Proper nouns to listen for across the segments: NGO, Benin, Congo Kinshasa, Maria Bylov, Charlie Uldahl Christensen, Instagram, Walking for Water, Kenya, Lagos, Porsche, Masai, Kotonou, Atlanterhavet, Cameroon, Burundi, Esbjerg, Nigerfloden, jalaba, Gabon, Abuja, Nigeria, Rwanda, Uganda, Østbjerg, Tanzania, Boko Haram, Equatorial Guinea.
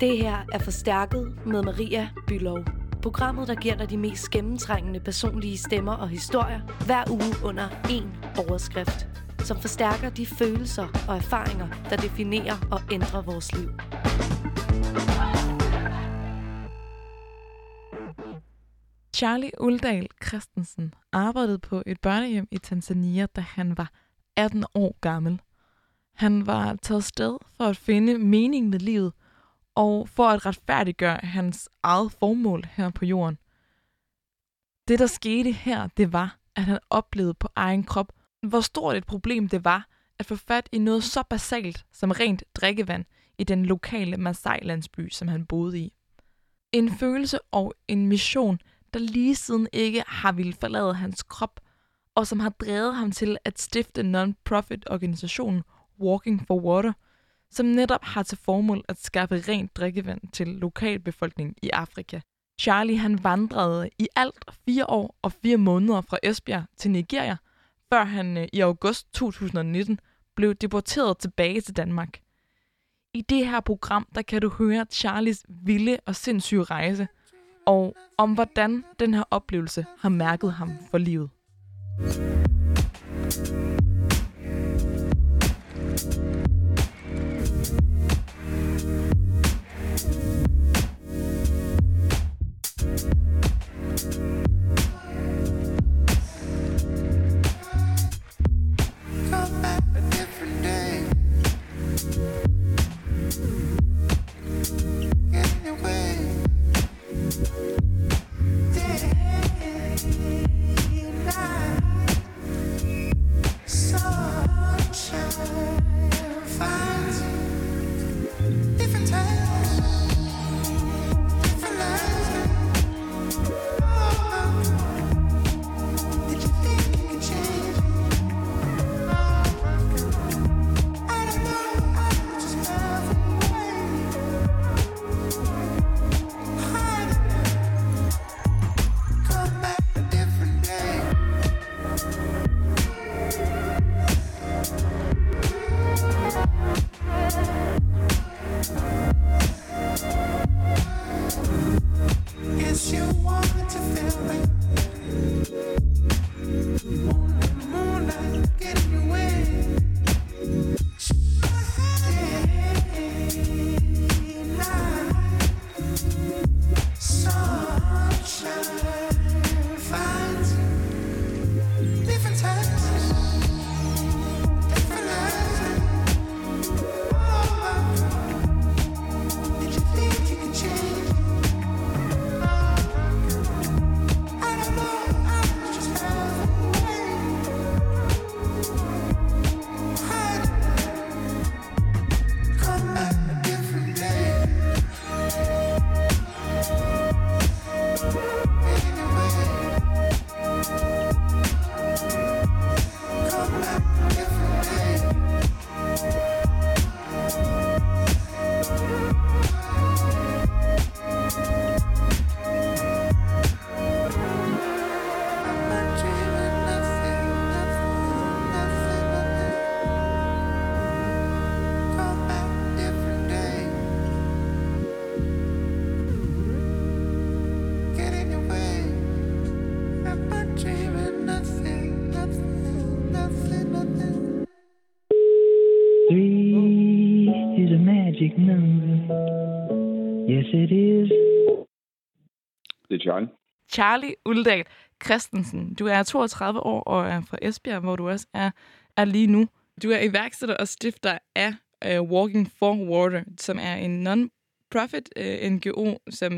Det her er Forstærket med Maria Bylov. Programmet, der giver dig de mest gennemtrængende personlige stemmer og historier hver uge under én overskrift, som forstærker de følelser og erfaringer, der definerer og ændrer vores liv. Charlie Uldahl Christensen arbejdede på et børnehjem i Tanzania, da han var 18 år gammel. Han var taget sted for at finde mening med livet og for at retfærdiggøre hans eget formål her på jorden. Det, der skete her, det var, at han oplevede på egen krop, hvor stort et problem det var at få fat i noget så basalt som rent drikkevand i den lokale Masai-landsby, som han boede i. En følelse og en mission, der lige siden ikke har ville forlade hans krop, og som har drevet ham til at stifte non-profit-organisationen Walking for Water, som netop har til formål at skaffe rent drikkevand til lokalbefolkningen i Afrika. Charlie han vandrede i alt 4 år og 4 måneder fra Østbjerg til Nigeria, før han i august 2019 blev deporteret tilbage til Danmark. I det her program, der kan du høre Charlies vilde og sindssyge rejse, og om hvordan den her oplevelse har mærket ham for livet. Charlie Uldahl Christensen, du er 32 år og er fra Esbjerg, hvor du også er lige nu. Du er iværksætter og stifter af Walking for Water, som er en non-profit NGO, som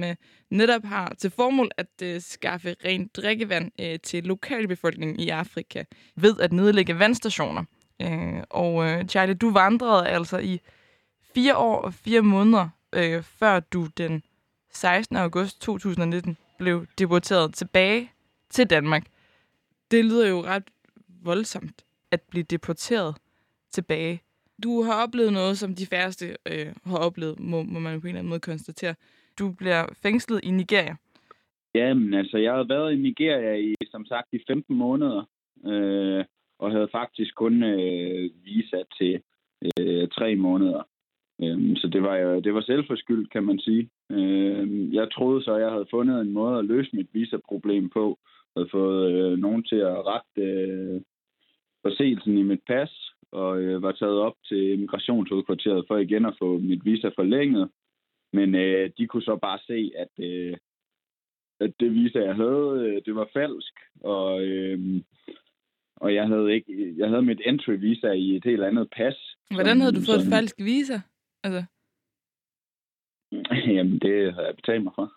netop har til formål at skaffe rent drikkevand til lokalbefolkningen i Afrika ved at nedlægge vandstationer. Og Charlie, du vandrede altså i 4 år og 4 måneder, før du den 16. august 2019 blev deporteret tilbage til Danmark. Det lyder jo ret voldsomt at blive deporteret tilbage. Du har oplevet noget, som de færreste har oplevet, må man på en eller anden måde konstatere. Du bliver fængslet i Nigeria. Jamen, altså, jeg havde været i Nigeria i, som sagt, i 15 måneder, og havde faktisk kun visa til 3 måneder. Så det var selvforskyldt, kan man sige. Jeg troede så, at jeg havde fundet en måde at løse mit visaproblem på. Jeg havde fået nogen til at rette forseelsen i mit pas, og var taget op til immigrationshovedkvarteret for igen at få mit visa forlænget. Men de kunne så bare se, at det visa, jeg havde, det var falsk, og jeg havde mit entry visa i et helt andet pas. Hvordan havde du fået et falsk visa? Altså. Jamen, det havde jeg betalt mig for.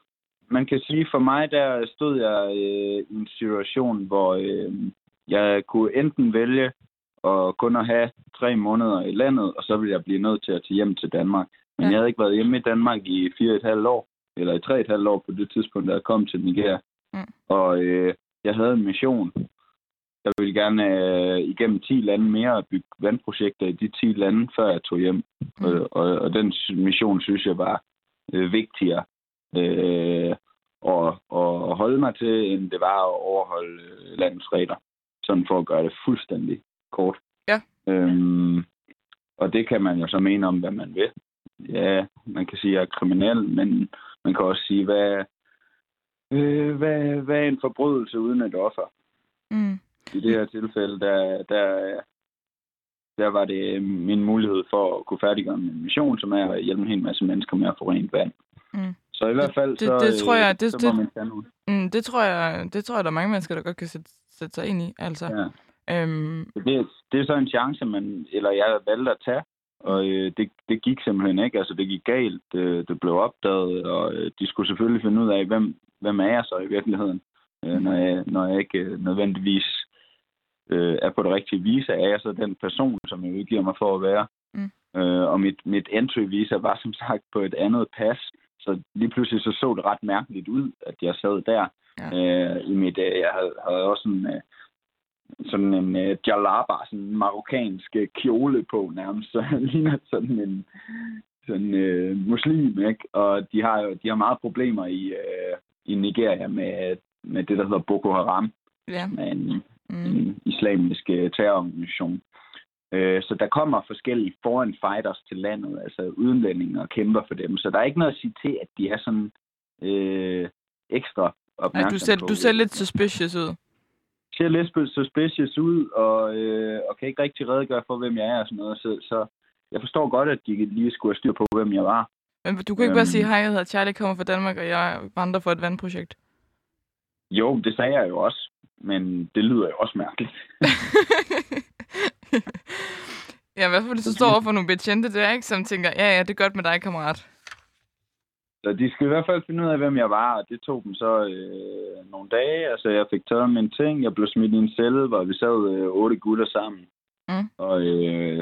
Man kan sige, for mig, der stod jeg i en situation, hvor jeg kunne enten vælge at kun at have 3 måneder i landet, og så ville jeg blive nødt til at tage hjem til Danmark. Men jeg havde ikke været hjemme i Danmark i 4,5 år, eller i 3,5 år på det tidspunkt, da jeg kom til Nigeria. Og jeg havde en mission. Jeg ville gerne igennem 10 lande mere og bygge vandprojekter i de 10 lande, før jeg tog hjem. Og den mission, synes jeg, var vigtigere at holde mig til, end det var at overholde landets regler. Sådan for at gøre det fuldstændig kort. Ja. Og det kan man jo så mene om, hvad man vil. Ja, man kan sige, at jeg er kriminel, men man kan også sige, hvad er en forbrydelse uden et offer? Mm. I det her tilfælde, der var det min mulighed for at kunne færdiggøre min mission, som er at hjælpe en hel masse mennesker med at få rent vand. Mm. Så i hvert fald, så må man tage ud. Det tror jeg, der er mange mennesker, der godt kan sætte sig ind i. Altså. Ja. Det er så en chance, jeg valgte at tage, og det gik simpelthen ikke. Altså, det gik galt, det blev opdaget, og de skulle selvfølgelig finde ud af, hvem er jeg så i virkeligheden, når jeg ikke nødvendigvis er på det rigtige visa, er jeg så den person, som jeg udgiver mig for at være. Og mit entry-visa var som sagt på et andet pas, så lige pludselig så det ret mærkeligt ud, at jeg sad der. Ja. Jeg havde også sådan en jalaba, sådan en marokkansk kjole på nærmest, så ligner sådan en muslim, ikke? Og de har meget problemer i Nigeria med det, der hedder Boko Haram. Ja. En islamisk terrororganisation. Så der kommer forskellige foreign fighters til landet, altså udlændinge og kæmper for dem. Så der er ikke noget at sige til, at de er sådan ekstra opmærksomme. Du ser lidt suspicious ud. Jeg ser lidt suspicious ud, og kan ikke rigtig redegøre for, hvem jeg er og sådan noget. Så jeg forstår godt, at de lige skulle have styr på, hvem jeg var. Men du kunne ikke bare sige, hej, jeg hedder Charlie, kommer fra Danmark, og jeg vandrer for et vandprojekt? Jo, det sagde jeg jo også. Men det lyder jo også mærkeligt. Ja, i hvert fald, så står over for nogle betjente der, ikke, som tænker, ja, det er godt med dig, kammerat. Så de skal i hvert fald finde ud af, hvem jeg var, og det tog dem så nogle dage. Altså, jeg fik taget mine ting, jeg blev smidt i en celle, hvor vi sad 8 gutter sammen. Og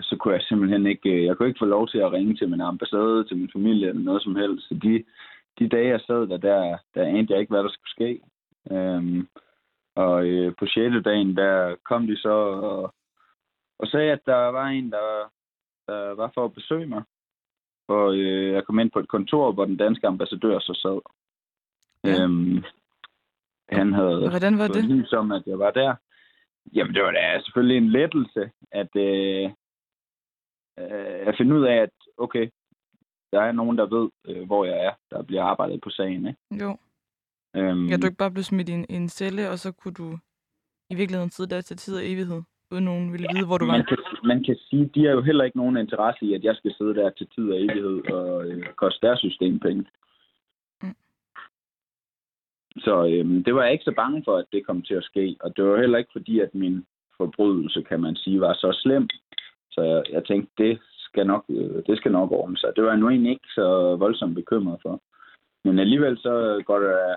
så kunne jeg simpelthen ikke, jeg kunne ikke få lov til at ringe til min ambassade, til min familie eller noget som helst. Så de dage, jeg sad der anede jeg ikke, hvad der skulle ske. Og på 6. dagen, der kom de så og sagde, at der var en, der var for at besøge mig. Og jeg kom ind på et kontor, hvor den danske ambassadør så sad. Ja. Han havde fået hys om, at jeg var der. Jamen, det var da selvfølgelig en lettelse, at finde ud af, at okay, der er nogen, der ved, hvor jeg er, der bliver arbejdet på sagen, ikke? Jo. Ja, du ikke bare blev smidt i en celle, og så kunne du i virkeligheden sidde der til tid og evighed, uden nogen ville vide, hvor du var. Man kan sige, at de har jo heller ikke nogen interesse i, at jeg skal sidde der til tid og evighed og koste deres system penge. Så det var jeg ikke så bange for, at det kom til at ske. Og det var heller ikke fordi, at min forbrydelse, kan man sige, var så slem. Så jeg tænkte, det skal nok ordne sig. Det var jeg nu egentlig ikke så voldsomt bekymret for. Men alligevel så går der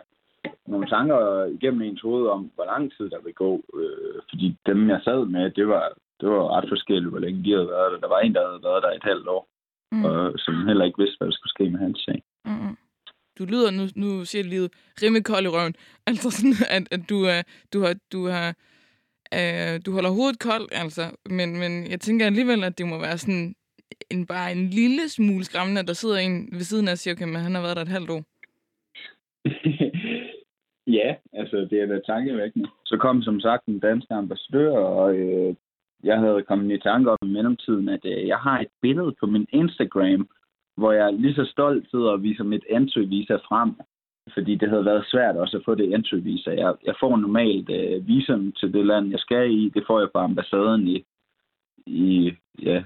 nogle tanker igennem ens hoved om, hvor lang tid der vil gå. Fordi dem, jeg sad med, det var ret forskelligt, hvor længe de havde været der. Der var en, der havde været der et halvt år, og som heller ikke vidste, hvad der skulle ske med hans sag. Mm. Du lyder, nu siger livet, rimelig kold i røven. Altså sådan, at du holder hovedet koldt, altså. Men jeg tænker alligevel, at det må være sådan bare en lille smule skræmmende, at der sidder en ved siden af og siger, okay, men han har været der et halvt år. Ja, altså det er da tankevækkende. Så kom som sagt en dansk ambassadør, og jeg havde kommet i tanke om i mellemtiden, at jeg har et billede på min Instagram, hvor jeg lige så stolt sidder og viser mit ansøgvisa frem, fordi det havde været svært også at få det ansøgvisa. Jeg får normalt visum til det land, jeg skal i. Det får jeg fra ambassaden i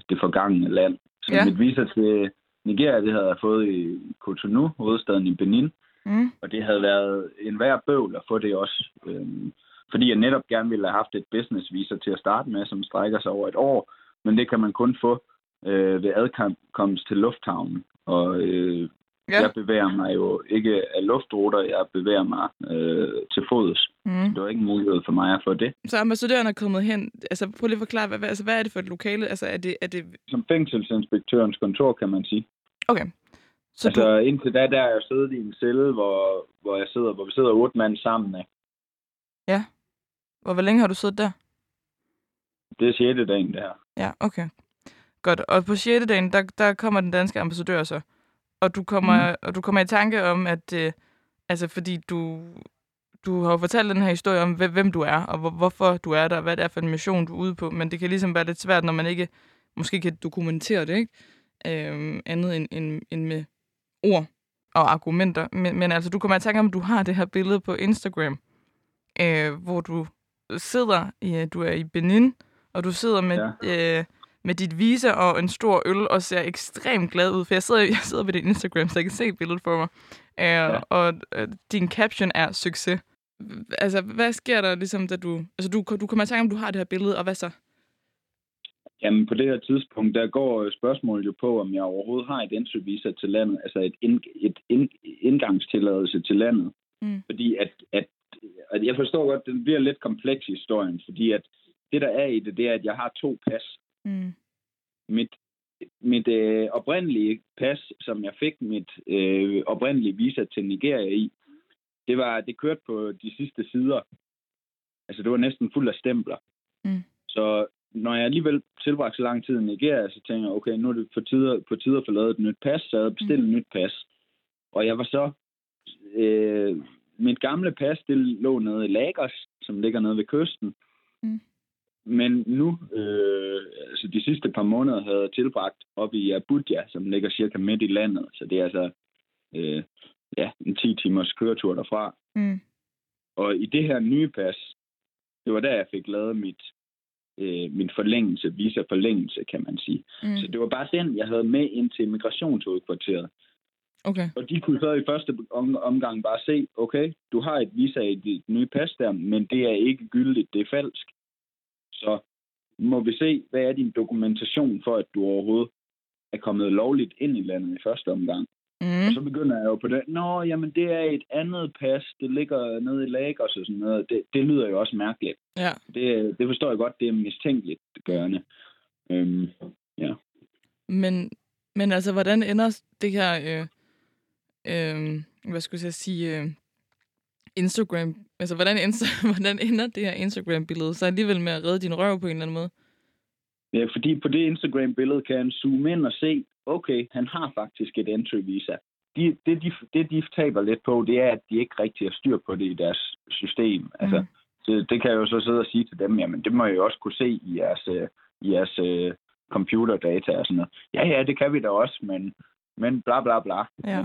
det forgangne land. Så mit visa til Nigeria, det havde jeg fået i Kotonou, hovedstaden i Benin. Mm. Og det havde været en værd bøvl at få det også. Fordi jeg netop gerne ville have haft et business-visa til at starte med, som strækker sig over et år. Men det kan man kun få ved adkomst til lufthavnen. Og jeg bevæger mig jo ikke af luftruter, jeg bevæger mig til fods. Mm. Det var ikke en mulighed for mig at få det. Så ambassadøren er kommet hen. Altså, prøv lige at forklare, hvad er det for et lokale? Altså, er det... Som fængselsinspektørens kontor, kan man sige. Okay. Så altså, indtil da, der er jeg siddet i en celle, hvor vi sidder 8 mand sammen af. Ja. Hvor længe har du siddet der? Det er 6. dagen, det her. Ja, okay. Godt. Og på 6. dagen, der kommer den danske ambassadør så. Og du kommer, i tanke om, at... fordi du har jo fortalt den her historie om, hvem du er, og hvorfor du er der, og hvad det er for en mission, du er ude på. Men det kan ligesom være lidt svært, når man ikke... Måske kan dokumentere det, ikke? Andet end med ord og argumenter. Men altså, du kommer i tanke om, at du har det her billede på Instagram, hvor du sidder, du er i Benin, og du sidder med dit visa og en stor øl og ser ekstremt glad ud, for jeg sidder ved din Instagram, så jeg kan se billedet for mig. Og din caption er succes. Altså, hvad sker der ligesom, da du... Altså, du kommer i tanke om, du har det her billede, og hvad så? Jamen, på det her tidspunkt, der går spørgsmålet jo på, om jeg overhovedet har et ansøgvisa til landet, altså et indgangstilladelse til landet. Mm. Fordi at jeg forstår godt, den bliver lidt kompleks historien, fordi at det, der er i det, det er, at jeg har 2 pas. Mm. Mit oprindelige pas, som jeg fik mit oprindelige visa til Nigeria i, det kørte på de sidste sider. Altså, det var næsten fuld af stempler. Mm. Så når jeg alligevel tilbragte så lang tid i Nigeria, så tænker jeg, okay, nu er det på tide at få lavet et nyt pas, så jeg havde bestilt et nyt pas. Og jeg var så... mit gamle pas, det lå nede i Lagos, som ligger nede ved kysten. Mm. Men nu, de sidste par måneder, havde jeg tilbragt op i Abuja, som ligger cirka midt i landet. Så det er altså en 10 timers køretur derfra. Mm. Og i det her nye pas, det var der, jeg fik lavet min forlængelse, visa-forlængelse, kan man sige. Mm. Så det var bare den, jeg havde med ind til migrationshovedkvarteret. Okay. Og de kunne så i første omgang bare se, okay, du har et visa i dit nye pas der, men det er ikke gyldigt, det er falsk. Så må vi se, hvad er din dokumentation for, at du overhovedet er kommet lovligt ind i landet i første omgang. Mm. Og så begynder jeg jo på det, jamen det er et andet pas, det ligger nede i Lagos og sådan noget. Det lyder jo også mærkeligt. Ja. Det forstår jeg godt, det er mistænkeligt gørende. Men altså, hvordan ender det her, Instagram, altså hvordan ender det her Instagram-billede så alligevel med at redde din røv på en eller anden måde? Ja, fordi på det Instagram-billede kan han zoome ind og se, okay, han har faktisk et ansøgvisa. Det de taber lidt på, det er, at de ikke rigtig har styr på det i deres system. Altså, det kan jeg jo så sidde og sige til dem, jamen det må jeg jo også kunne se i jeres computerdata og sådan noget. Ja, det kan vi da også, men bla bla bla. Ja.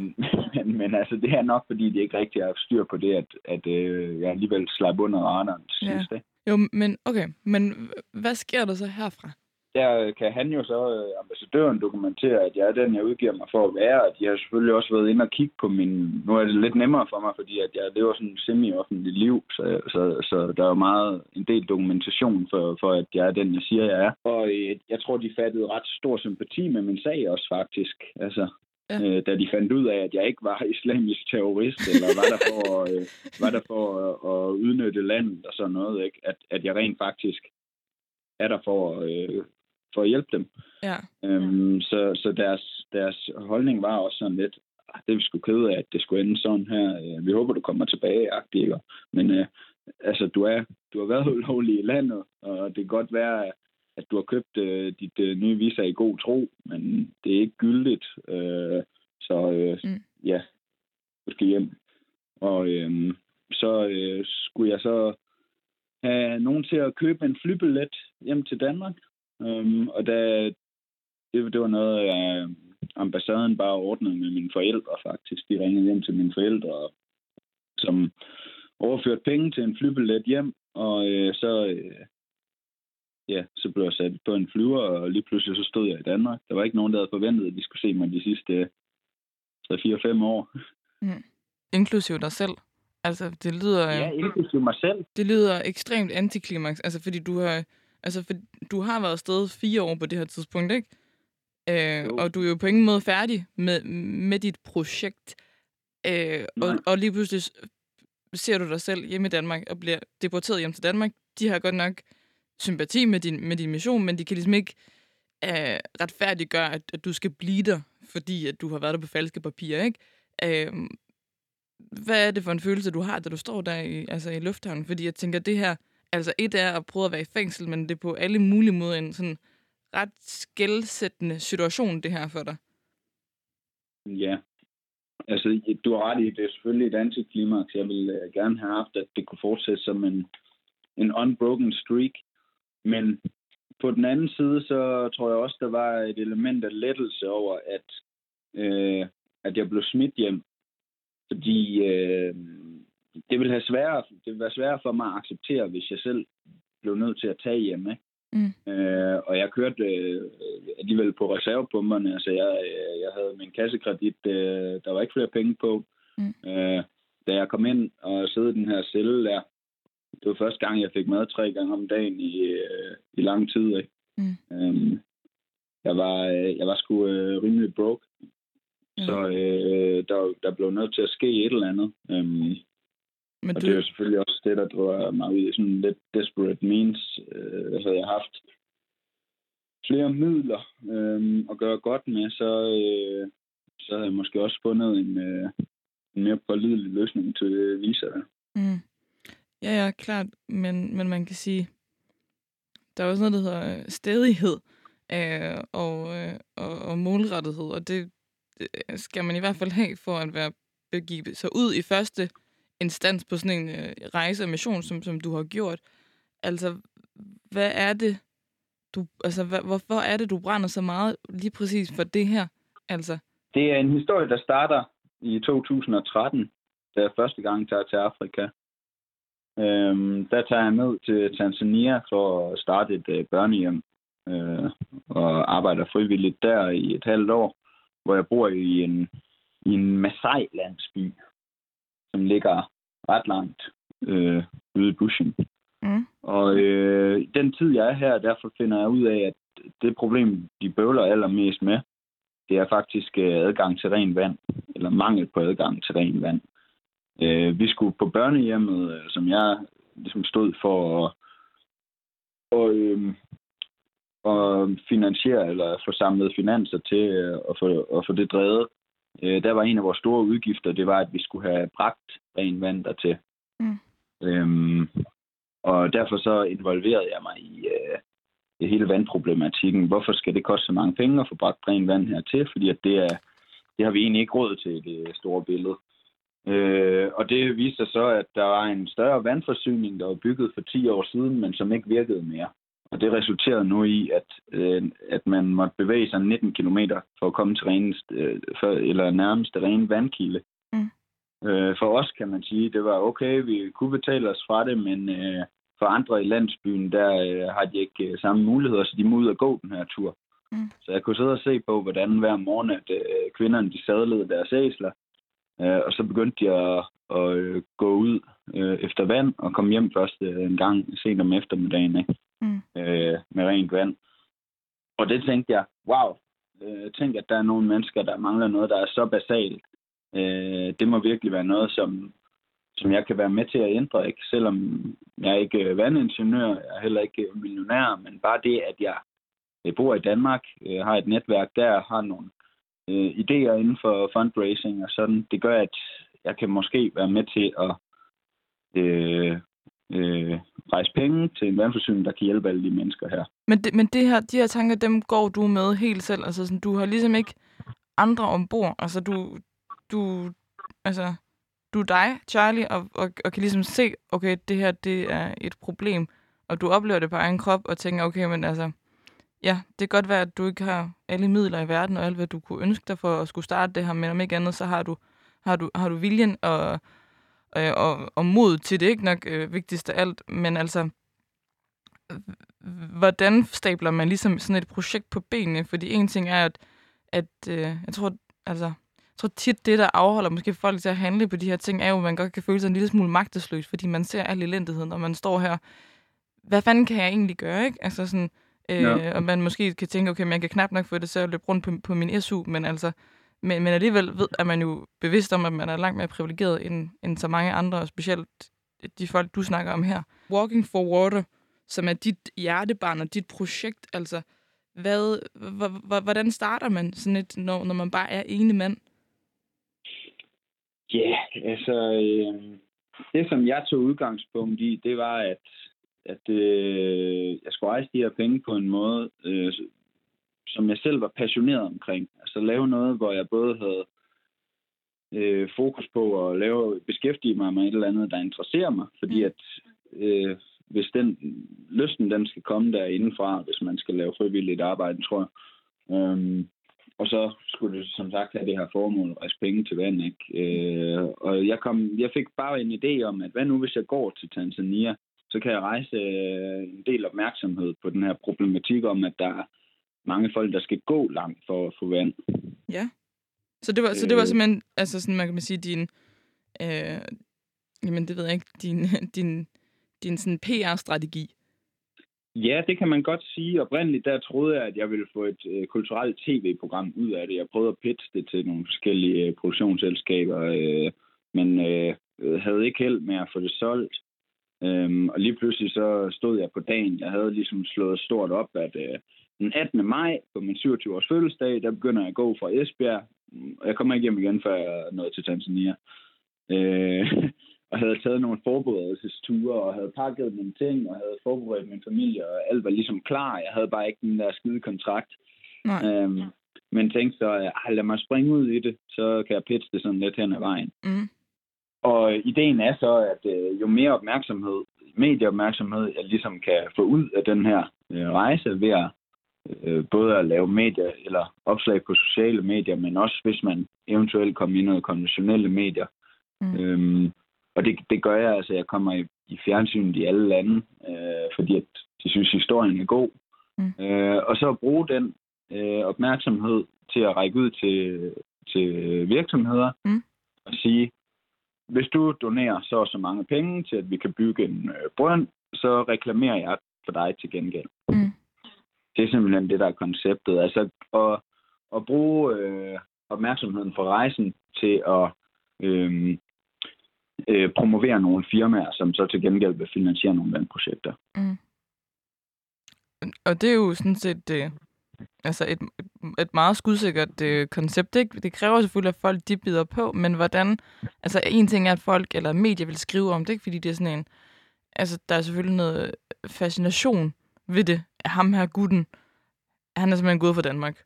Men altså, det er nok, fordi de ikke rigtig har styr på det, at jeg alligevel slap under radaren til sidste. Jo, men okay. Men hvad sker der så herfra? Der kan han jo så, ambassadøren, dokumentere, at jeg er den, jeg udgiver mig for at være. Og de har selvfølgelig også været inde og kigge på min... Nu er det lidt nemmere for mig, fordi at jeg lever sådan et semi-offentligt liv, så der er jo en del dokumentation for, at jeg er den, jeg siger, jeg er. Og jeg tror, de fattede ret stor sympati med min sag også, faktisk. Altså, da de fandt ud af, at jeg ikke var islamisk terrorist, eller var der for at udnytte landet og sådan noget, ikke? At jeg rent faktisk er der for at hjælpe dem. Ja. Så deres holdning var også sådan lidt, det er vi sgu kede af, at det skulle ende sådan her. Vi håber, du kommer tilbage-agtigt. Men altså, du har været ulovlig i landet, og det kan godt være, at du har købt dit nye visa i god tro, men det er ikke gyldigt. Du skal hjem. Og skulle jeg så have nogen til at købe en flybillet hjem til Danmark. Og det var noget, ambassaden bare ordnet med mine forældre, faktisk. De ringede hjem til mine forældre, som overførte penge til en flybillet hjem, og så blev jeg sat på en flyver, og lige pludselig så stod jeg i Danmark. Der var ikke nogen, der havde forventet, at de skulle se mig de sidste 3-4-5 år. Mm. Inklusiv dig selv? Altså, det lyder... Ja, inklusiv mig selv. Det lyder ekstremt antiklimaks, altså fordi du har været afsted 4 år på det her tidspunkt, ikke? Og du er jo på ingen måde færdig med dit projekt. Og lige pludselig ser du dig selv hjemme i Danmark og bliver deporteret hjem til Danmark. De har godt nok sympati med din mission, men de kan ligesom ikke retfærdiggøre, at du skal blive der, fordi at du har været der på falske papirer, ikke? Hvad er det for en følelse, du har, da du står der i lufthavnen? Fordi jeg tænker, det her... Altså, et er at prøve at være i fængsel, men det er på alle mulige måder en sådan ret skelsættende situation, det her for dig. Ja. Altså, du har ret i, det er selvfølgelig et antiklimaks. Jeg ville gerne have haft, at det kunne fortsætte som en unbroken streak. Men på den anden side, så tror jeg også, der var et element af lettelse over, at jeg blev smidt hjem. Fordi... Det ville være sværere for mig at acceptere, hvis jeg selv blev nødt til at tage hjem. Mm. Og jeg kørte alligevel på reservepumperne. Altså, jeg havde min kassekredit. Der var ikke flere penge på. Mm. Da jeg kom ind og sad i den her celle der, det var første gang, jeg fik mad 3 gange om dagen i lang tid. Ikke? Mm. Jeg var sgu rimelig broke. Mm. Så der blev nødt til at ske et eller andet. Men det er jo selvfølgelig også det, der driver mig ud i sådan lidt desperate means. Jeg har haft flere midler at gøre godt med, så havde jeg måske også fundet en mere pålidelig løsning til viserne. Mm. Ja, klart. Men man kan sige, der er også noget, der hedder stædighed og målrettighed, og det skal man i hvert fald have for at være begivet sig ud i første instans på sådan en rejse og mission, som du har gjort. Altså, hvad er det, hvorfor er det, du brænder så meget lige præcis for det her? Altså, det er en historie, der starter i 2013, da jeg første gang tager til Afrika. Der tager jeg ned til Tanzania for at starte et børnehjem og arbejder frivilligt der i 1,5 år, hvor jeg bor i en Masai-landsby, som ligger ret langt ude i bushen. Mm. Og den tid, jeg er her, derfor finder jeg ud af, at det problem, de bøvler allermest med, det er faktisk adgang til ren vand, eller mangel på adgang til ren vand. Vi skulle på børnehjemmet, som jeg ligesom stod for at finansiere, eller få samlet finanser til at få det drevet. Der var en af vores store udgifter, det var, at vi skulle have bragt ren vand dertil. Mm. Og derfor så involverede jeg mig i hele vandproblematikken. Hvorfor skal det koste så mange penge at få bragt ren vand hertil? Fordi at det har vi egentlig ikke råd til i det store billede. Og det viste sig så, at der var en større vandforsyning, der var bygget for 10 år siden, men som ikke virkede mere. Og det resulterede nu i, at man måtte bevæge sig 19 kilometer for at komme til nærmeste rene vandkilde. Mm. For os kan man sige, det var okay, vi kunne betale os fra det, men for andre i landsbyen, der har de ikke samme muligheder, så de må ud og gå den her tur. Mm. Så jeg kunne sidde og se på, hvordan hver morgen, at kvinderne de sadlede deres æsler, og så begyndte de at gå ud efter vand og komme hjem først en gang sent om eftermiddagen, ikke? Mm. Med rent vand. Og det tænkte jeg, wow, tænk, at der er nogle mennesker, der mangler noget, der er så basalt. Det må virkelig være noget, som jeg kan være med til at ændre, ikke? Selvom jeg ikke er vandingeniør, jeg er heller ikke millionær, men bare det, at jeg bor i Danmark, har et netværk der, har nogle idéer inden for fundraising og sådan, det gør, at jeg kan måske være med til at rejse penge til en vandforsyning, der kan hjælpe alle de mennesker her. Men de her tanker, dem går du med helt selv? Altså, sådan, du har ligesom ikke andre ombord? Altså, du er dig, Charlie, og kan ligesom se, okay, det her, det er et problem, og du oplever det på egen krop, og tænker, okay, men altså, Ja, det kan godt være, at du ikke har alle midler i verden og alt, hvad du kunne ønske dig for at skulle starte det her, men om ikke andet, så har du viljen og mod til det, ikke nok vigtigst af alt, men altså, hvordan stabler man ligesom sådan et projekt på benene? Fordi en ting er, at jeg tror tit, det der afholder måske folk til at handle på de her ting, er jo, at man godt kan føle sig en lille smule magtesløs, fordi man ser al elendigheden, og man står her, hvad fanden kan jeg egentlig gøre, ikke? Altså sådan, og man måske kan tænke, okay, men jeg kan knap nok få det til at løbe rundt på min SU, men altså, men alligevel er man jo bevidst om, at man er langt mere privilegeret end så mange andre, og specielt de folk, du snakker om her. Walking for Water, som er dit hjertebarn og dit projekt, altså, hvordan starter man sådan et, når man bare er ene mand? Ja, det som jeg tog udgangspunkt i, det var, at jeg skulle rejse de her penge på en måde, som jeg selv var passioneret omkring. Altså lave noget, hvor jeg både havde fokus på at beskæftige mig med et eller andet, der interesserer mig. Fordi at hvis den lysten, den skal komme der indenfra, hvis man skal lave frivilligt arbejde, tror jeg. Og så skulle det som sagt have det her formål at rejse penge til vand, ikke? Og jeg fik bare en idé om, at hvad nu hvis jeg går til Tanzania, så kan jeg rejse en del opmærksomhed på den her problematik om, at der er mange folk, der skal gå langt for at få vand. Ja. Så det var simpelthen, altså sådan, man kan sige, din sådan PR-strategi. Ja, det kan man godt sige. Oprindeligt, der troede jeg, at jeg ville få et kulturelt tv-program ud af det. Jeg prøvede at pitche det til nogle forskellige produktionsselskaber, men havde ikke held med at få det solgt. Og lige pludselig så stod jeg på dagen. Jeg havde ligesom slået stort op, at den 18. maj på min 27-års fødselsdag, der begynder jeg at gå fra Østbjerg. Jeg kommer ikke hjem igen, før jeg nåede til Tanzania. Og havde taget nogle forberedelsesture, og havde pakket mine ting, og havde forberedt min familie, og alt var ligesom klar. Jeg havde bare ikke den der skide kontrakt. Men tænkte så, lad mig springe ud i det, så kan jeg pitche det sådan lidt hen ad vejen. Mm. Og ideen er så, at jo mere opmærksomhed, medieopmærksomhed, jeg ligesom kan få ud af den her rejse, ved at både at lave medier eller opslag på sociale medier, men også hvis man eventuelt kommer i noget konventionelle medier. Mm. Og det gør jeg, altså jeg kommer i fjernsynet i alle lande, fordi at de synes, historien er god. Mm. Og så at bruge den opmærksomhed til at række ud til virksomheder og sige, hvis du donerer så mange penge til, at vi kan bygge en brønd, så reklamerer jeg for dig til gengæld. Mm. Det er simpelthen det, der er konceptet. Altså at bruge opmærksomheden for rejsen til at promovere nogle firmaer, som så til gengæld vil finansiere nogle vandprojekter. Mm. Og det er jo sådan set et meget skudsikkert koncept. Ikke? Det kræver selvfølgelig, at folk de bider på, men hvordan... Altså en ting er, at folk eller medier vil skrive om det, ikke? Fordi det er sådan en... Altså der er selvfølgelig noget fascination ved det. Ham her gutten, han er simpelthen gud for Danmark.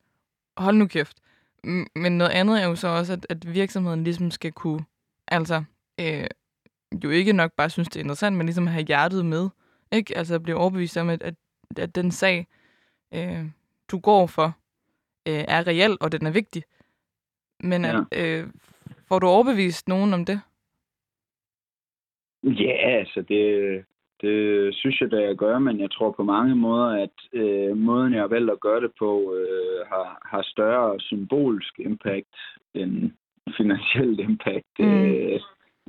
Hold nu kæft. Men noget andet er jo så også, at virksomheden ligesom skal kunne... Altså... jo ikke nok bare synes, det er interessant, men ligesom have hjertet med, ikke? Altså at blive overbevist om, at den sag, du går for, er reel, og den er vigtig. Men får du overbevist nogen om det? Ja, altså det synes jeg, da jeg gør, men jeg tror på mange måder, at måden, jeg har valgt at gøre det på, har større symbolsk impact end finansielt impact.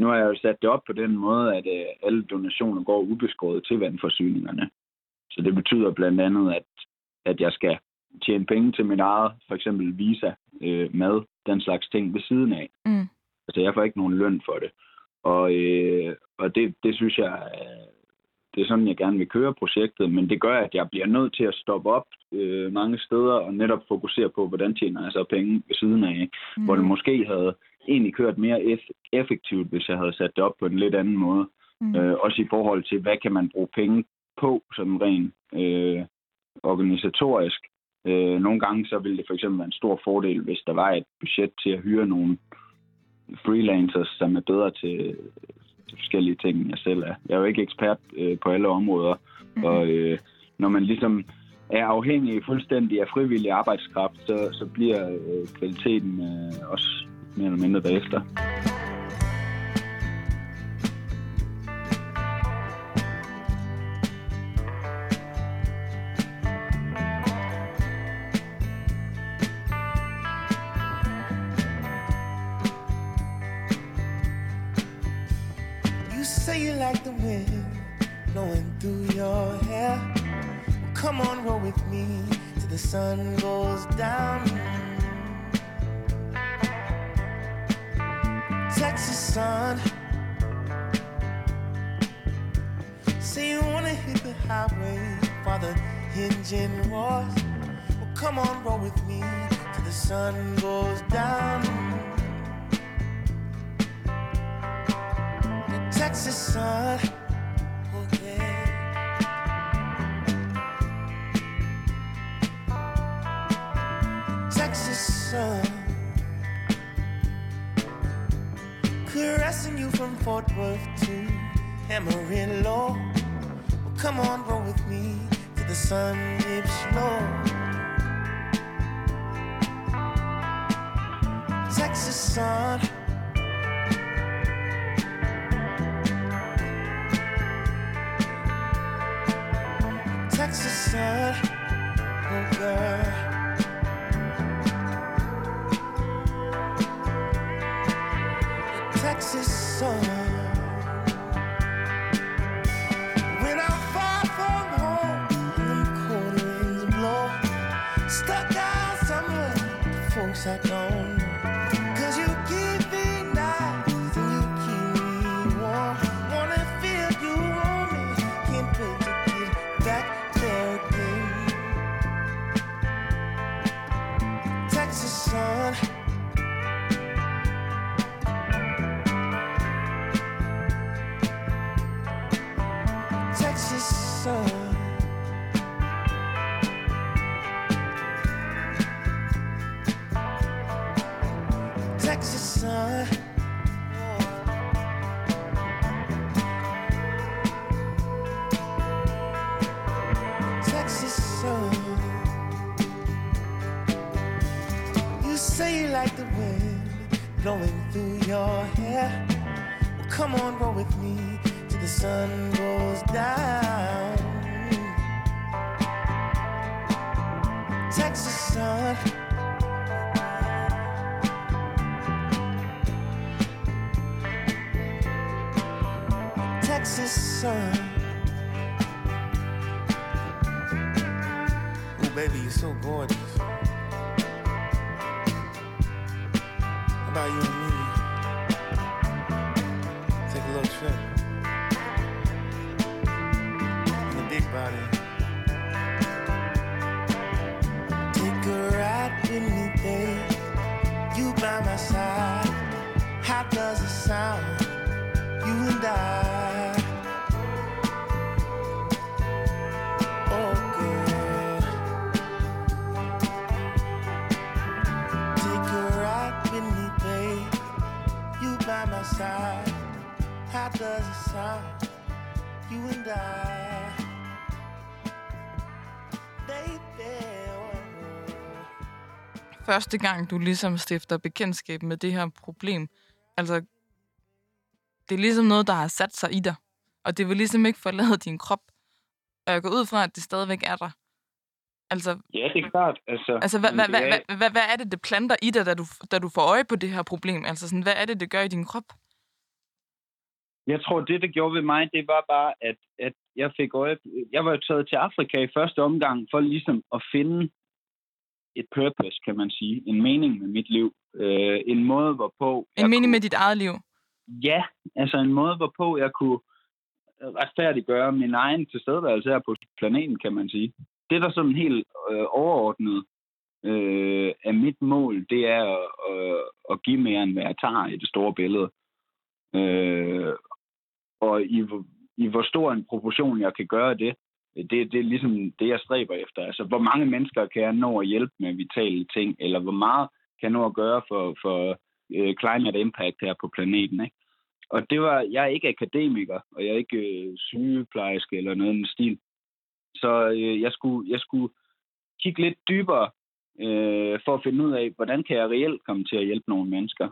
Nu har jeg jo sat det op på den måde, at alle donationer går ubeskåret til vandforsyningerne. Så det betyder blandt andet, at jeg skal tjene penge til mit eget, for eksempel visa, mad, den slags ting ved siden af. Mm. Altså jeg får ikke nogen løn for det. Og det synes jeg, det er sådan, jeg gerne vil køre projektet, men det gør, at jeg bliver nødt til at stoppe op mange steder og netop fokusere på, hvordan tjener jeg så penge ved siden af, hvor det måske havde egentlig kørt mere effektivt, hvis jeg havde sat det op på en lidt anden måde. Mm. Også i forhold til, hvad kan man bruge penge på, sådan rent organisatorisk. Nogle gange så ville det for eksempel være en stor fordel, hvis der var et budget til at hyre nogle freelancers, som er bedre til forskellige ting, end jeg selv er. Jeg er jo ikke ekspert på alle områder, og når man ligesom er afhængige fuldstændig af frivillig arbejdskraft, så bliver kvaliteten også mere eller mindre derefter. Sun goes down. Texas sun. Say you wanna hit the highway while the engine roars. Well, come on, roll with me till the sun goes down. The Texas sun. Caressing you from Fort Worth to Amarillo. Well, come on, roll with me till the sun dips low. Texas sun. Texas sun. Oh, girl. Texas sun. When I'm far from home and the cold winds blow, stuck out somewhere to folks I don't know. 'Cause you keep me nice and you keep me warm. Wanna feel you want me, can't wait to get back there again. Texas sun. Blowing through your hair. Well, come on, roll with me till the sun goes down. Texas sun. Texas sun. Oh, baby, you're so gorgeous. You and me, take a little trip in the big body. Take a ride with me, babe. You by my side. How does it sound? You and I. Oh girl, take a ride with me. You by my side, how does it sound? You and I, baby. Første gang du ligesom stifter bekendtskab med det her problem, altså det er ligesom noget, der har sat sig i dig, og det vil ligesom ikke forlade din krop, og jeg går ud fra, at det stadigvæk er der. Altså, ja, det er klart. Altså hvad er det, det planter i dig, da du får øje på det her problem? Altså, sådan, hvad er det, det gør i din krop? Jeg tror, det gjorde ved mig, det var bare, at jeg fik øje... Jeg var jo taget til Afrika i første omgang for ligesom at finde et purpose, kan man sige. En mening med mit liv. En måde, hvorpå... En mening med dit eget liv? Ja, altså en måde, hvorpå jeg kunne retfærdiggøre min egen tilstedeværelse her på planeten, kan man sige. Det, der sådan helt overordnet er mit mål, det er at give mere, end hvad jeg tager i det store billede. Og i hvor stor en proportion jeg kan gøre det er ligesom det, jeg stræber efter. Altså, hvor mange mennesker kan jeg nå at hjælpe med vitale ting, eller hvor meget kan jeg nå at gøre for climate impact her på planeten, ikke? Og jeg er ikke akademiker, og jeg er ikke sygeplejerske eller noget i den stil. Så jeg skulle kigge lidt dybere for at finde ud af, hvordan kan jeg reelt komme til at hjælpe nogle mennesker.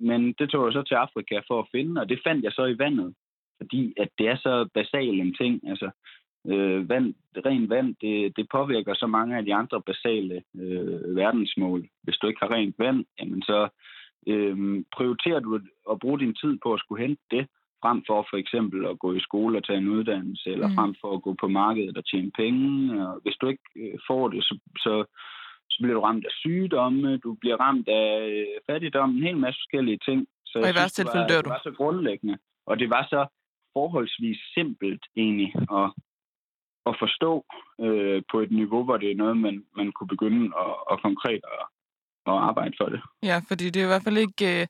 Men det tog jeg så til Afrika for at finde, og det fandt jeg så i vandet, fordi at det er så basal en ting. Altså, rent vand, det påvirker så mange af de andre basale verdensmål. Hvis du ikke har rent vand, jamen så prioriterer du at bruge din tid på at skulle hente det, frem for eksempel at gå i skole og tage en uddannelse, eller frem for at gå på markedet og tjene penge. Og hvis du ikke får det, så bliver du ramt af sygdomme, du bliver ramt af fattigdom, en hel masse forskellige ting. Så og i værste tilfælde dør du. Det var så grundlæggende, og det var så forholdsvis simpelt egentlig at forstå på et niveau, hvor det er noget, man kunne begynde at konkret at arbejde for det. Ja, fordi det er i hvert fald ikke...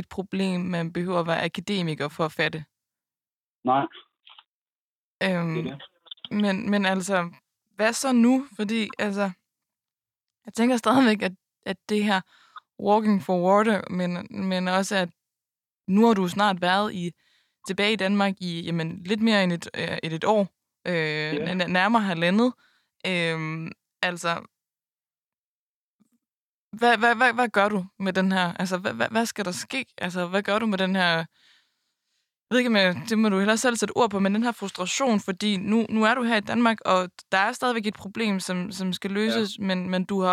et problem, man behøver at være akademiker for at fatte. Nej. Det. Men altså, hvad så nu? Fordi altså, jeg tænker stadigvæk, at det her Walking for Water, men også at nu har du snart været tilbage i Danmark i lidt mere end et år, nærmere halvandet. Altså, hvad gør du med den her? Altså, hvad skal der ske? Altså, hvad gør du med den her... Jeg ved ikke, det må du heller selv sætte ord på, men den her frustration, fordi nu er du her i Danmark, og der er stadigvæk et problem, som skal løses, men du er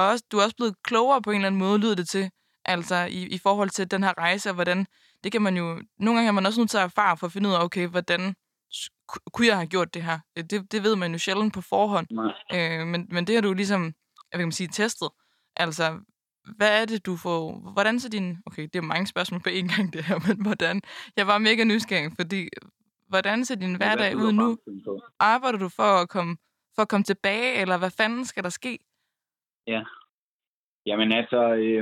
også blevet klogere på en eller anden måde, lyder det til, altså i forhold til den her rejse, og hvordan... Det kan man jo... Nogle gange er man også nødt til at erfare for at finde ud af, okay, hvordan kunne jeg have gjort det her? Det ved man jo sjældent på forhånd. Men det har du ligesom, hvad kan man sige, testet. Altså... Hvad er det, du får... Hvordan så din... Okay, det er mange spørgsmål på én gang, det her, men hvordan... Jeg var mega nysgerrig, fordi... Hvordan ser din hverdag ud nu? Arbejder du for at komme tilbage, eller hvad fanden skal der ske? Ja. Jamen altså... Det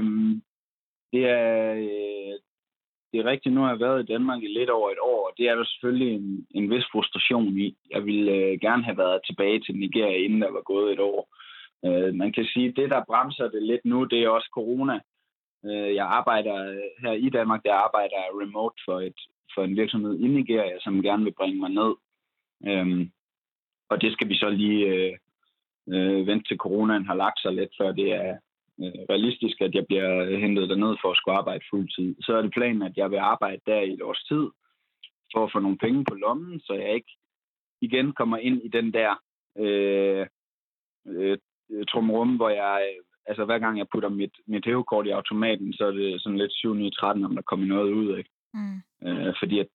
er rigtigt, nu har jeg været i Danmark i lidt over et år, og det er der selvfølgelig en vis frustration i. Jeg ville gerne have været tilbage til Nigeria, inden der var gået et år. Man kan sige, at det, der bremser det lidt nu, det er også corona. Jeg arbejder her i Danmark, der arbejder jeg remote for en virksomhed i Nigeria, som gerne vil bringe mig ned. Og det skal vi så lige vente til coronaen har lagt sig lidt, før det er realistisk, at jeg bliver hentet derned for at skulle arbejde fuldtid. Så er det planen, at jeg vil arbejde der i et års tid, for at få nogle penge på lommen, så jeg ikke igen kommer ind i den der... trumrum, hvor jeg, altså hver gang jeg putter mit hævekort i automaten, så er det sådan lidt 7-9-13, om der kommer noget ud af. Fordi at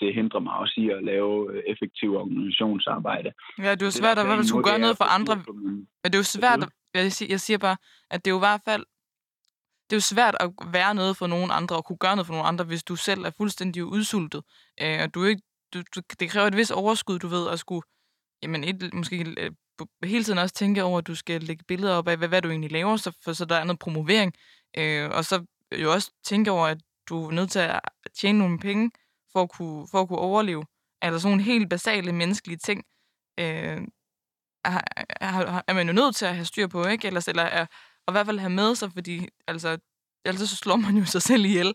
det hindrer mig også i at lave effektiv organisationsarbejde. Ja, det er jo svært, at man skulle gøre noget for andre. Men det er jo svært, jeg siger bare, at det er jo i hvert fald, det er jo svært at være noget for nogen andre, og kunne gøre noget for nogen andre, hvis du selv er fuldstændig udsultet. Og det kræver et vis overskud, du ved, at skulle, måske hele tiden også tænke over, at du skal lægge billeder op af, hvad du egentlig laver, så der er noget promovering. Og så jo også tænke over, at du er nødt til at tjene nogle penge, for at kunne overleve. Altså sådan nogle helt basale menneskelige ting, er man jo nødt til at have styr på, ikke? Eller og i hvert fald have med sig, fordi ellers så slår man jo sig selv ihjel.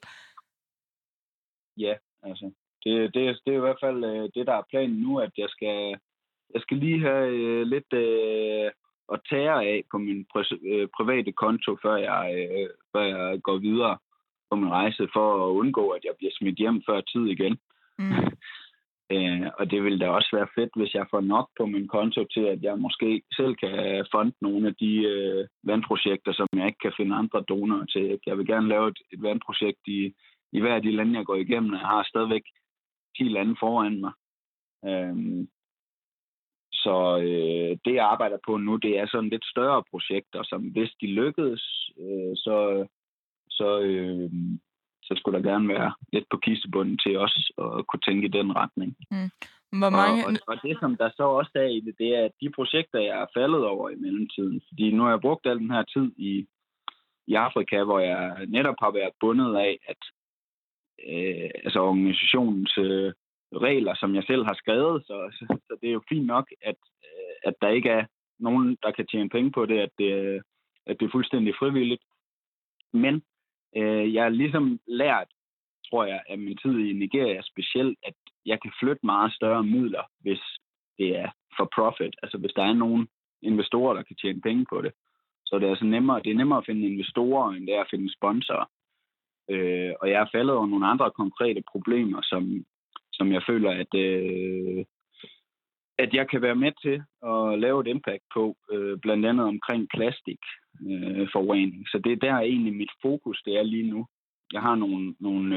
Ja, altså. Det er i hvert fald det, der er planen nu, at jeg skal lige have lidt at tære af på min private konto, før jeg går videre på min rejse, for at undgå, at jeg bliver smidt hjem før tid igen. Og det ville da også være fedt, hvis jeg får nok på min konto til, at jeg måske selv kan funde nogle af de vandprojekter, som jeg ikke kan finde andre donorer til. Jeg vil gerne lave et vandprojekt i hver af de lande, jeg går igennem, og jeg har stadigvæk 10 lande foran mig. Så det, jeg arbejder på nu, det er sådan lidt større projekter, som hvis de lykkedes, så skulle der gerne være lidt på kistebunden til os at kunne tænke i den retning. Og det, som der så også er i det, det er, at de projekter, jeg er faldet over i mellemtiden, fordi nu har jeg brugt al den her tid i Afrika, hvor jeg netop har været bundet af, at organisationens... regler, som jeg selv har skrevet, så det er jo fint nok, at der ikke er nogen, der kan tjene penge på det, at det er fuldstændig frivilligt. Men jeg har ligesom lært, tror jeg, af min tid i Nigeria specielt, at jeg kan flytte meget større midler, hvis det er for profit. Altså hvis der er nogen investorer, der kan tjene penge på det, så det er altså nemmere, det er nemmere at finde investorer, end det er at finde sponsorer. Og jeg er faldet over nogle andre konkrete problemer, som jeg føler, at jeg kan være med til at lave et impact på, blandt andet omkring plastikforurening. Så det er der egentlig mit fokus, det er lige nu. Jeg har nogle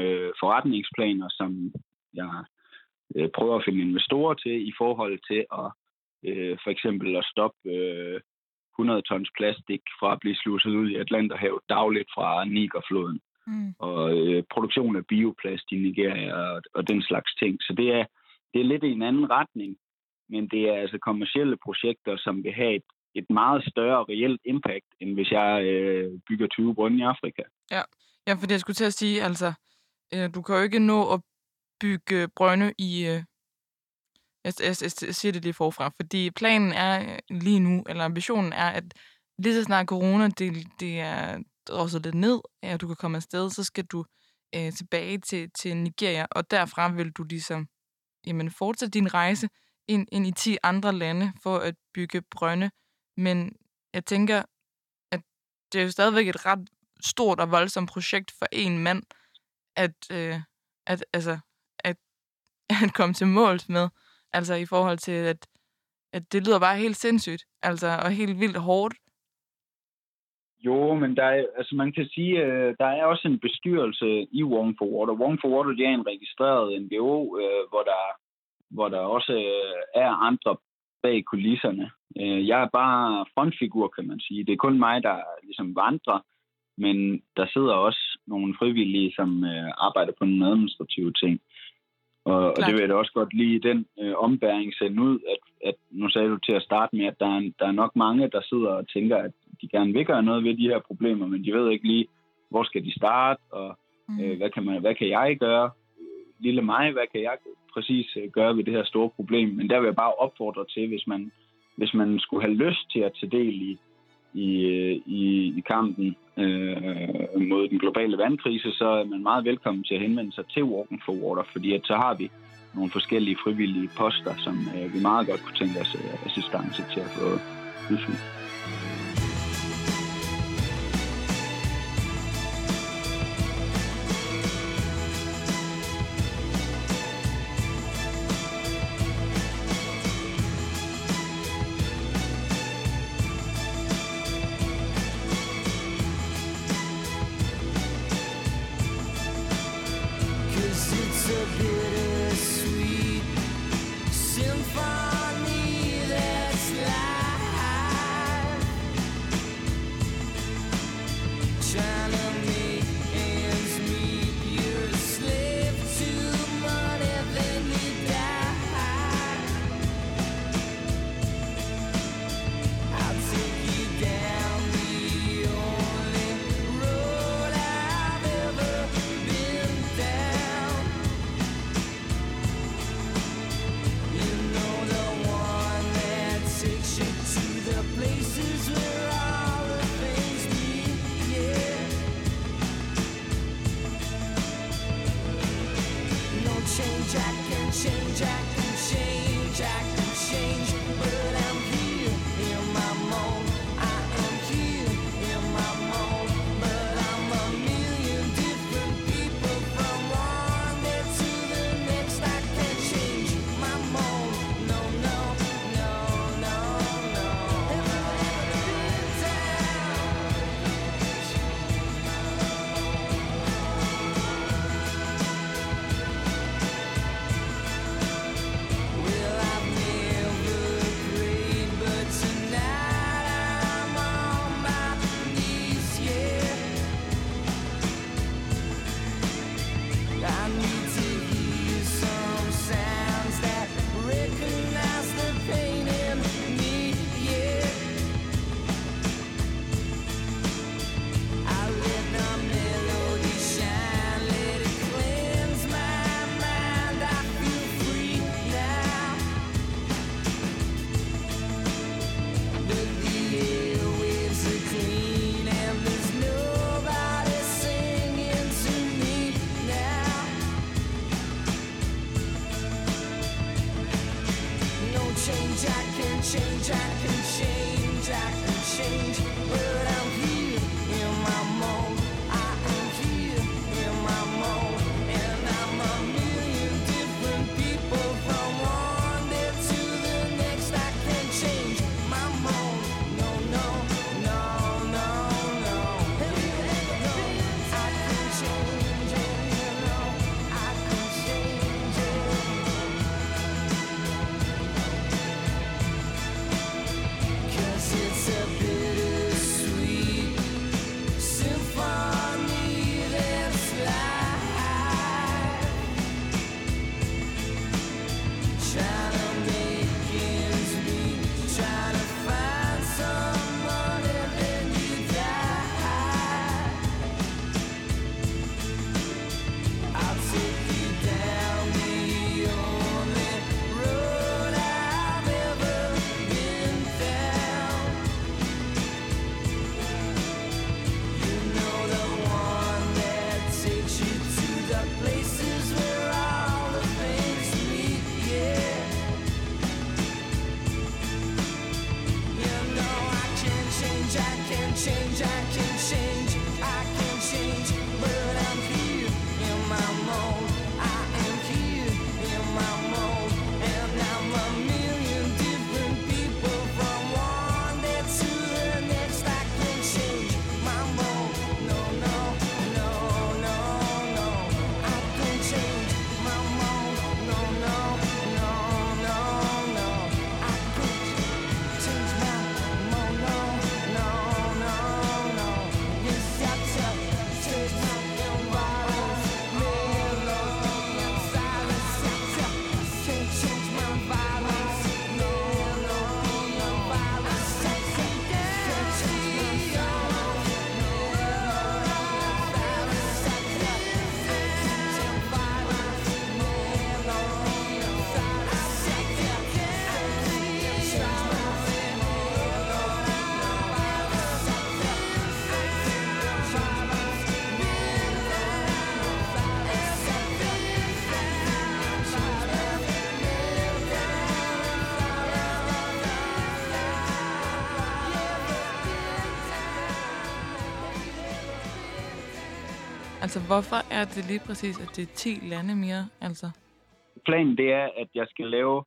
forretningsplaner, som jeg prøver at finde investorer til i forhold til at for eksempel at stoppe 100 tons plastik fra at blive slusset ud i Atlanterhavet dagligt fra Nigerfloden. Mm. Og produktion af bioplast i Nigeria og den slags ting. Så det er lidt i en anden retning, men det er altså kommercielle projekter, som vil have et meget større reelt impact, end hvis jeg bygger 20 grunde i Afrika. Ja, for det jeg skulle til at sige, altså, du kan jo ikke nå at bygge brønde i... Jeg siger det lige forfra, fordi planen er lige nu, eller ambitionen er, at lige så snart corona, det er... drosset lidt ned, og du kan komme afsted, så skal du tilbage til Nigeria, og derfra vil du ligesom fortsætte din rejse ind i 10 andre lande for at bygge brønde. Men jeg tænker, at det er jo stadigvæk et ret stort og voldsomt projekt for en mand at komme til mål med, altså i forhold til, at det lyder bare helt sindssygt, altså og helt vildt hårdt. Jo, men der er, altså man kan sige, der er også en bestyrelse i Walking for Water. Walking for Water, det er en registreret NGO, hvor der også er andre bag kulisserne. Jeg er bare frontfigur, kan man sige. Det er kun mig, der ligesom vandrer, men der sidder også nogle frivillige, som arbejder på nogle administrative ting. Og det vil jeg da også godt lige i den ombæring sende ud, at nu sagde du til at starte med, at der er nok mange, der sidder og tænker, at de gerne vil gøre noget ved de her problemer, men de ved ikke lige, hvor skal de starte, og hvad kan jeg gøre? Lille mig, hvad kan jeg præcis gøre ved det her store problem? Men der vil jeg bare opfordre til, hvis man skulle have lyst til at tage del i kampen mod den globale vandkrise, så er man meget velkommen til at henvende sig til Walking for Water, fordi at så har vi nogle forskellige frivillige poster, som vi meget godt kunne tænke os assistance til at få udfyldt. change, I can change, I can change, but I'm here in my mold, I am here in my mold, and I'm a million different people from one day to the next. I can change my mold, no, no, no, no, no, I can change my mold, no, no, no, no, no, I can change my mold, no, no, no, no. Yes, I tell, change my environment, no, no, silence. I tell, can't change my violence, no, no, no, violence. I tell, can't change my violence, no, no, no, violence. I tell, can't change my violence, no, no, no, violence. I tell, can't change my Altså, hvorfor er det lige præcis, at det er 10 lande mere, altså? Planen, det er, at jeg skal lave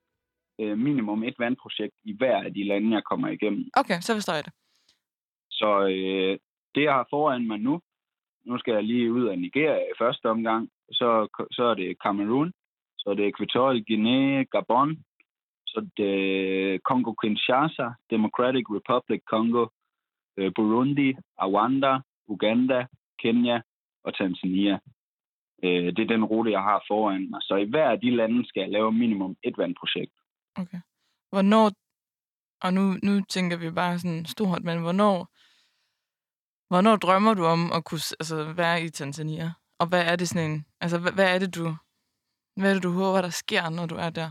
minimum et vandprojekt i hver af de lande, jeg kommer igennem. Okay, så forstår jeg det. Så det, jeg har foran mig nu, skal jeg lige ud af Nigeria i første omgang, så er det Cameroon, så er det Equatorial Guinea, Gabon, så er det Congo Kinshasa, Democratic Republic Congo, Burundi, Rwanda, Uganda, Kenya og Tanzania. Det er den rute, jeg har foran mig. Så i hver af de lande skal jeg lave minimum et vandprojekt. Okay. Hvornår, og nu tænker vi bare sådan stort, men hvornår drømmer du om at kunne være i Tanzania? Og hvad er det sådan en, altså hvad er det du håber, der sker, når du er der?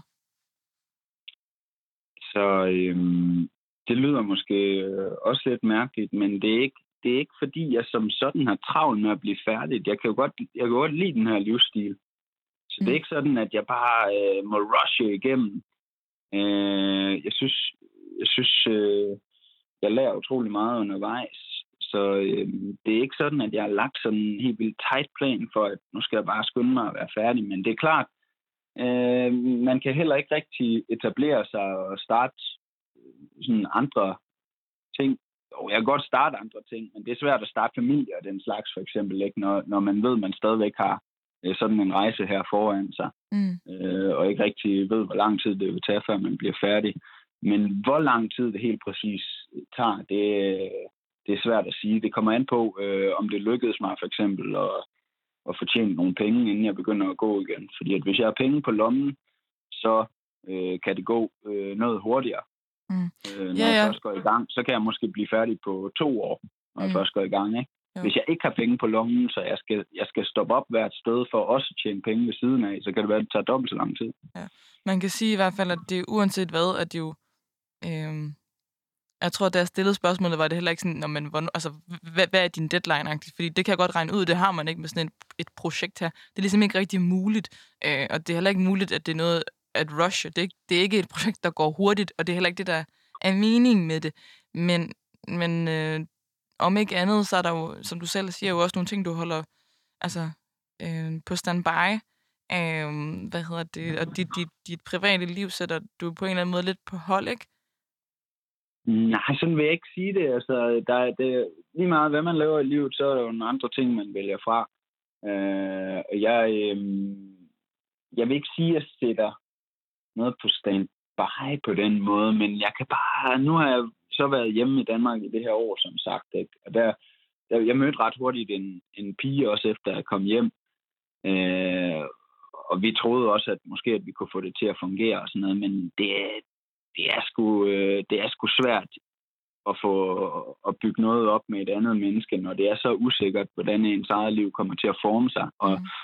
Så det lyder måske også lidt mærkeligt, men det er ikke fordi, jeg som sådan har travlt med at blive færdig. Jeg kan jo godt lide den her livsstil. Så det er ikke sådan, at jeg bare må rushe igennem. Jeg synes, jeg lærer utrolig meget undervejs. Så det er ikke sådan, at jeg har lagt sådan en helt vildt tight plan for, at nu skal jeg bare skynde mig at være færdig. Men det er klart, man kan heller ikke rigtig etablere sig og starte sådan andre ting. Jeg kan godt starte andre ting, men det er svært at starte familie og den slags, for eksempel, ikke? Når man ved, at man stadigvæk har sådan en rejse her foran sig, og ikke rigtig ved, hvor lang tid det vil tage, før man bliver færdig. Men hvor lang tid det helt præcis tager, det er svært at sige. Det kommer an på, om det lykkedes mig for eksempel at fortjene nogle penge, inden jeg begynder at gå igen. Fordi at hvis jeg har penge på lommen, så kan det gå noget hurtigere. Når jeg først går i gang, så kan jeg måske blive færdig på 2 år, når jeg først går i gang, ikke? Hvis jeg ikke har penge på lommen, så jeg skal stoppe op hvert sted for også at tjene penge ved siden af, så kan det være, at det tager dobbelt så lang tid. Ja. Man kan sige i hvert fald, at det uanset hvad, at det jo... jeg tror, da jeg stillede spørgsmålet, var det heller ikke sådan, men hvad er din deadline-agtigt? Fordi det kan jeg godt regne ud, det har man ikke med sådan et projekt her. Det er ligesom ikke rigtig muligt, og det er heller ikke muligt, at det er noget... at rushe. Det er ikke et projekt, der går hurtigt, og det er heller ikke det, der er mening med det. Men om ikke andet, så er der jo, som du selv siger, jo også nogle ting, du holder på standby. Og dit private liv sætter du på en eller anden måde lidt på hold, ikke? Nej, sådan vil jeg ikke sige det. Altså, det lige meget, hvad man laver i livet, så er der jo nogle andre ting, man vælger fra. Jeg vil ikke sige, at jeg sætter noget på standby på den måde, men jeg kan bare... Nu har jeg så været hjemme i Danmark i det her år, som sagt, ikke? Og jeg mødte ret hurtigt en pige, også efter jeg kom hjem. Og vi troede også, at måske at vi kunne få det til at fungere og sådan noget, men det er sgu svært at få at bygge noget op med et andet menneske, når det er så usikkert, hvordan ens eget liv kommer til at forme sig.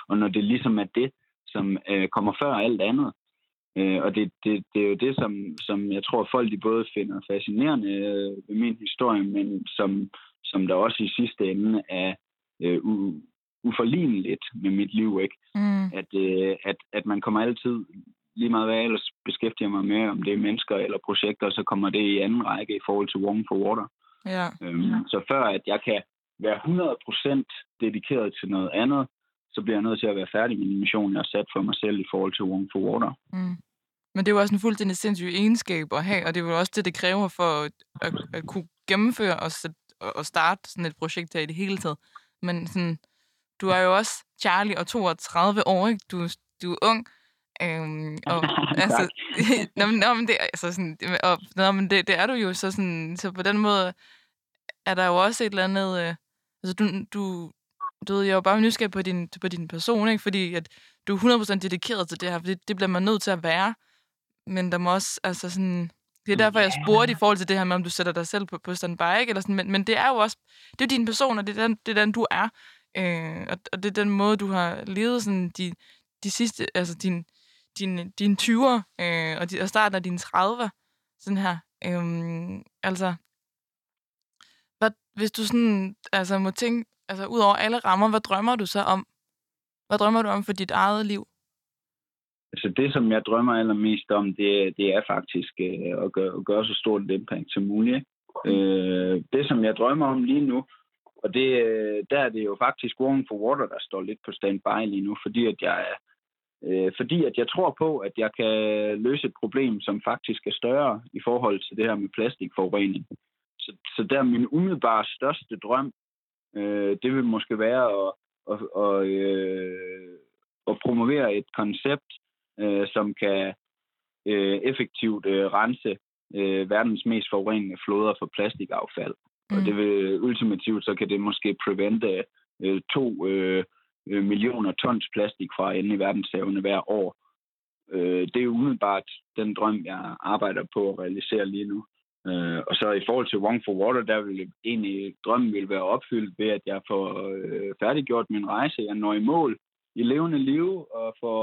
Og når det ligesom er det, som kommer før alt andet. Og det er jo det, som jeg tror, folk de både finder fascinerende ved min historie, men som der også i sidste ende er uforligneligt med mit liv, ikke? At man kommer altid, lige meget hvad jeg ellers beskæftiger mig med, om det er mennesker eller projekter, så kommer det i anden række i forhold til Walking for Water. Ja. Så før at jeg kan være 100% dedikeret til noget andet, så bliver jeg nødt til at være færdig med den mission, jeg har sat for mig selv i forhold til Walking for Water. Mm. Men det er jo også en fuldstændig sindssyg egenskab at have, og det er jo også det, det kræver for at kunne gennemføre og starte sådan et projekt her i det hele taget. Men sådan, du er jo også Charlie og 32 år, ikke? Du er ung. Det er du jo så sådan, så på den måde er der jo også et eller andet du ved, jeg er jo bare nysgerrig på din person, ikke? Fordi at du er 100% dedikeret til det her, for det bliver man nødt til at være, men der må også, altså sådan, det er derfor jeg spurgte i forhold til det her med, om du sætter dig selv på standby, ikke? Eller sådan, men det er jo også, det er din person, og det er den du er, og det er den måde du har levet sådan de sidste, altså din 20'er og starten af dine 30'er, sådan her. Altså, hvad, hvis du sådan, altså må tænke, altså ud over alle rammer, hvad drømmer du så om? Hvad drømmer du om for dit eget liv? Altså det, som jeg drømmer allermest om, det er faktisk at gøre så stort et impact som muligt. Det, som jeg drømmer om lige nu, og det, der er det jo faktisk Walking for Water, der står lidt på standby lige nu, fordi at jeg tror på, at jeg kan løse et problem, som faktisk er større i forhold til det her med plastikforurening. Så der min umiddelbare største drøm, det vil måske være at promovere et koncept, som kan effektivt rense verdens mest forurenende floder for plastikaffald. Mm. Og det vil ultimativt, så kan det måske prevente 2 millioner tons plastik fra at ende i verdenshavene hver år. Det er jo umiddelbart den drøm, jeg arbejder på at realisere lige nu. Og så i forhold til Walking for Water, der vil egentlig drømmen vil være opfyldt ved, at jeg får færdiggjort min rejse. Jeg når i mål i levende liv og får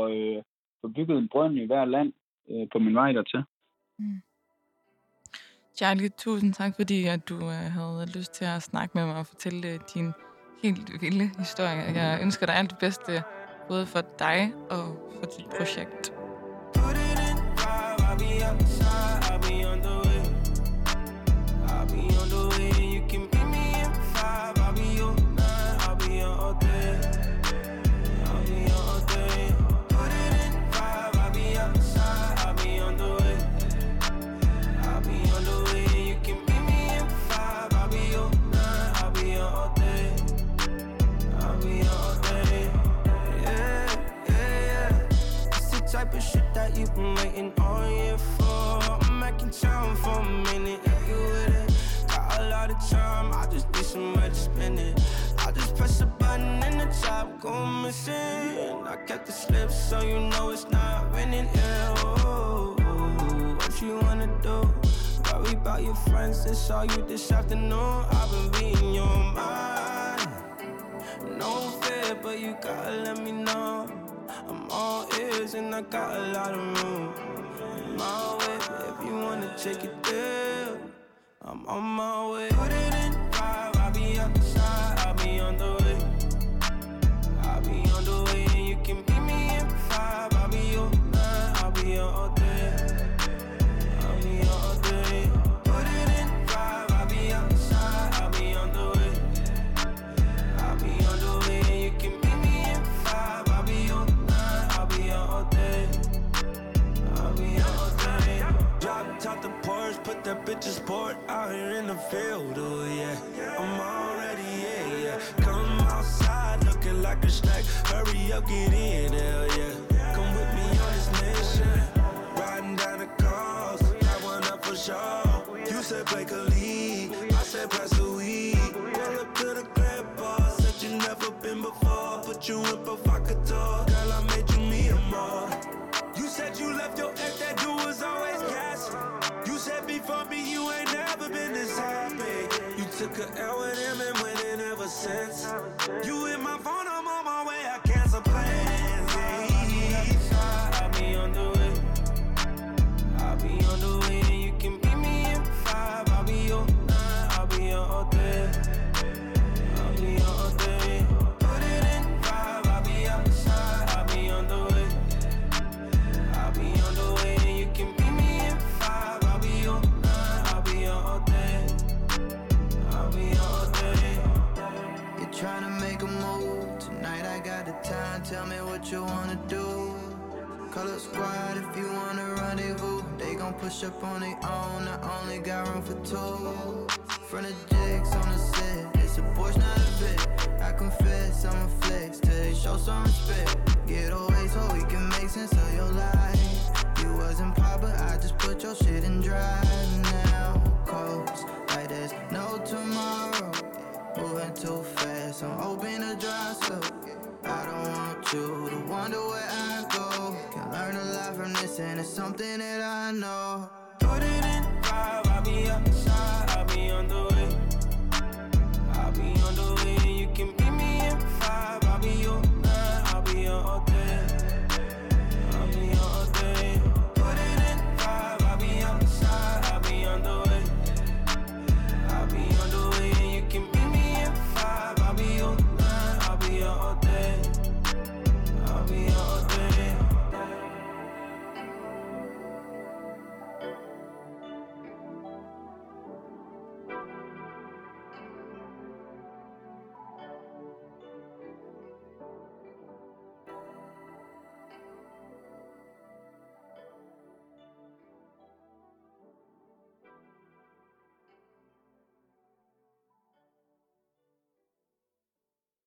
bygget en brønd i hver land på min vej dertil. Mm. Charlie, tusind tak, fordi at du havde lyst til at snakke med mig og fortælle din helt vilde historie. Jeg ønsker dig alt det bedste, både for dig og for dit projekt. You been waiting all year for. I'm making time for a minute. If you with it, got a lot of time. I just need somewhere to spend it. I just press a button and the top go missing. I kept the slip so you know it's not winning. Yeah, oh, what you wanna do? Worry about your friends that saw you this afternoon. I've been reading your mind. No fear, but you gotta let me know. I'm all ears and I got a lot of room. My way, if you wanna take it there, I'm on my way. Put it in drive, I'll be outside, I'll be on the way. I'll be on the way and you can beat me in 5. I'll be your 9, I'll be your all day. I'll be your all day. Put it in drive, I'll be outside, I'll be on the way. I'll be on the way and you can beat me in 5. I'll be your all day. I'll be all day. Drop top the Porsche, put that bitch's port out here in the field, oh yeah. I'm already, yeah, yeah. Come outside looking like a snack. Hurry up, get in, hell yeah. Come with me on this mission. Riding down the coast, I want up for sure. You said break a lead, I said pass the weed. Pull up to the grand bar, said you never been before. Put you in provocateur, girl, I made you me a more. You said you left your ex, that dude was always gassing. You said before me, you ain't never been this happy. You took a L with him and went in ever since. You hit my phone, I'm on my way, I cancel plans. I'll be on the way. I'll be on the way and you can beat me in 5. I'll be your 9, I'll be your all day. I'll be your all day. Put it in 5, I'll be outside, I'll be on the way. I'll be on the way and you can beat me in 5. I'll be your 9, I'll be your all day. don't push up on their own. I only got room for two. Front of jigs on the set. It's a Porsche, not a bit. I confess, I'm a flex. Till they show some respect. Get away so we can make sense of your life. You wasn't pop, but I just put your shit in drive now. Coast, like there's no tomorrow. Moving too fast, I'm hoping to drive slow. I don't want you to wonder where I go. Can learn a lot from this and it's something that I know. Put it in.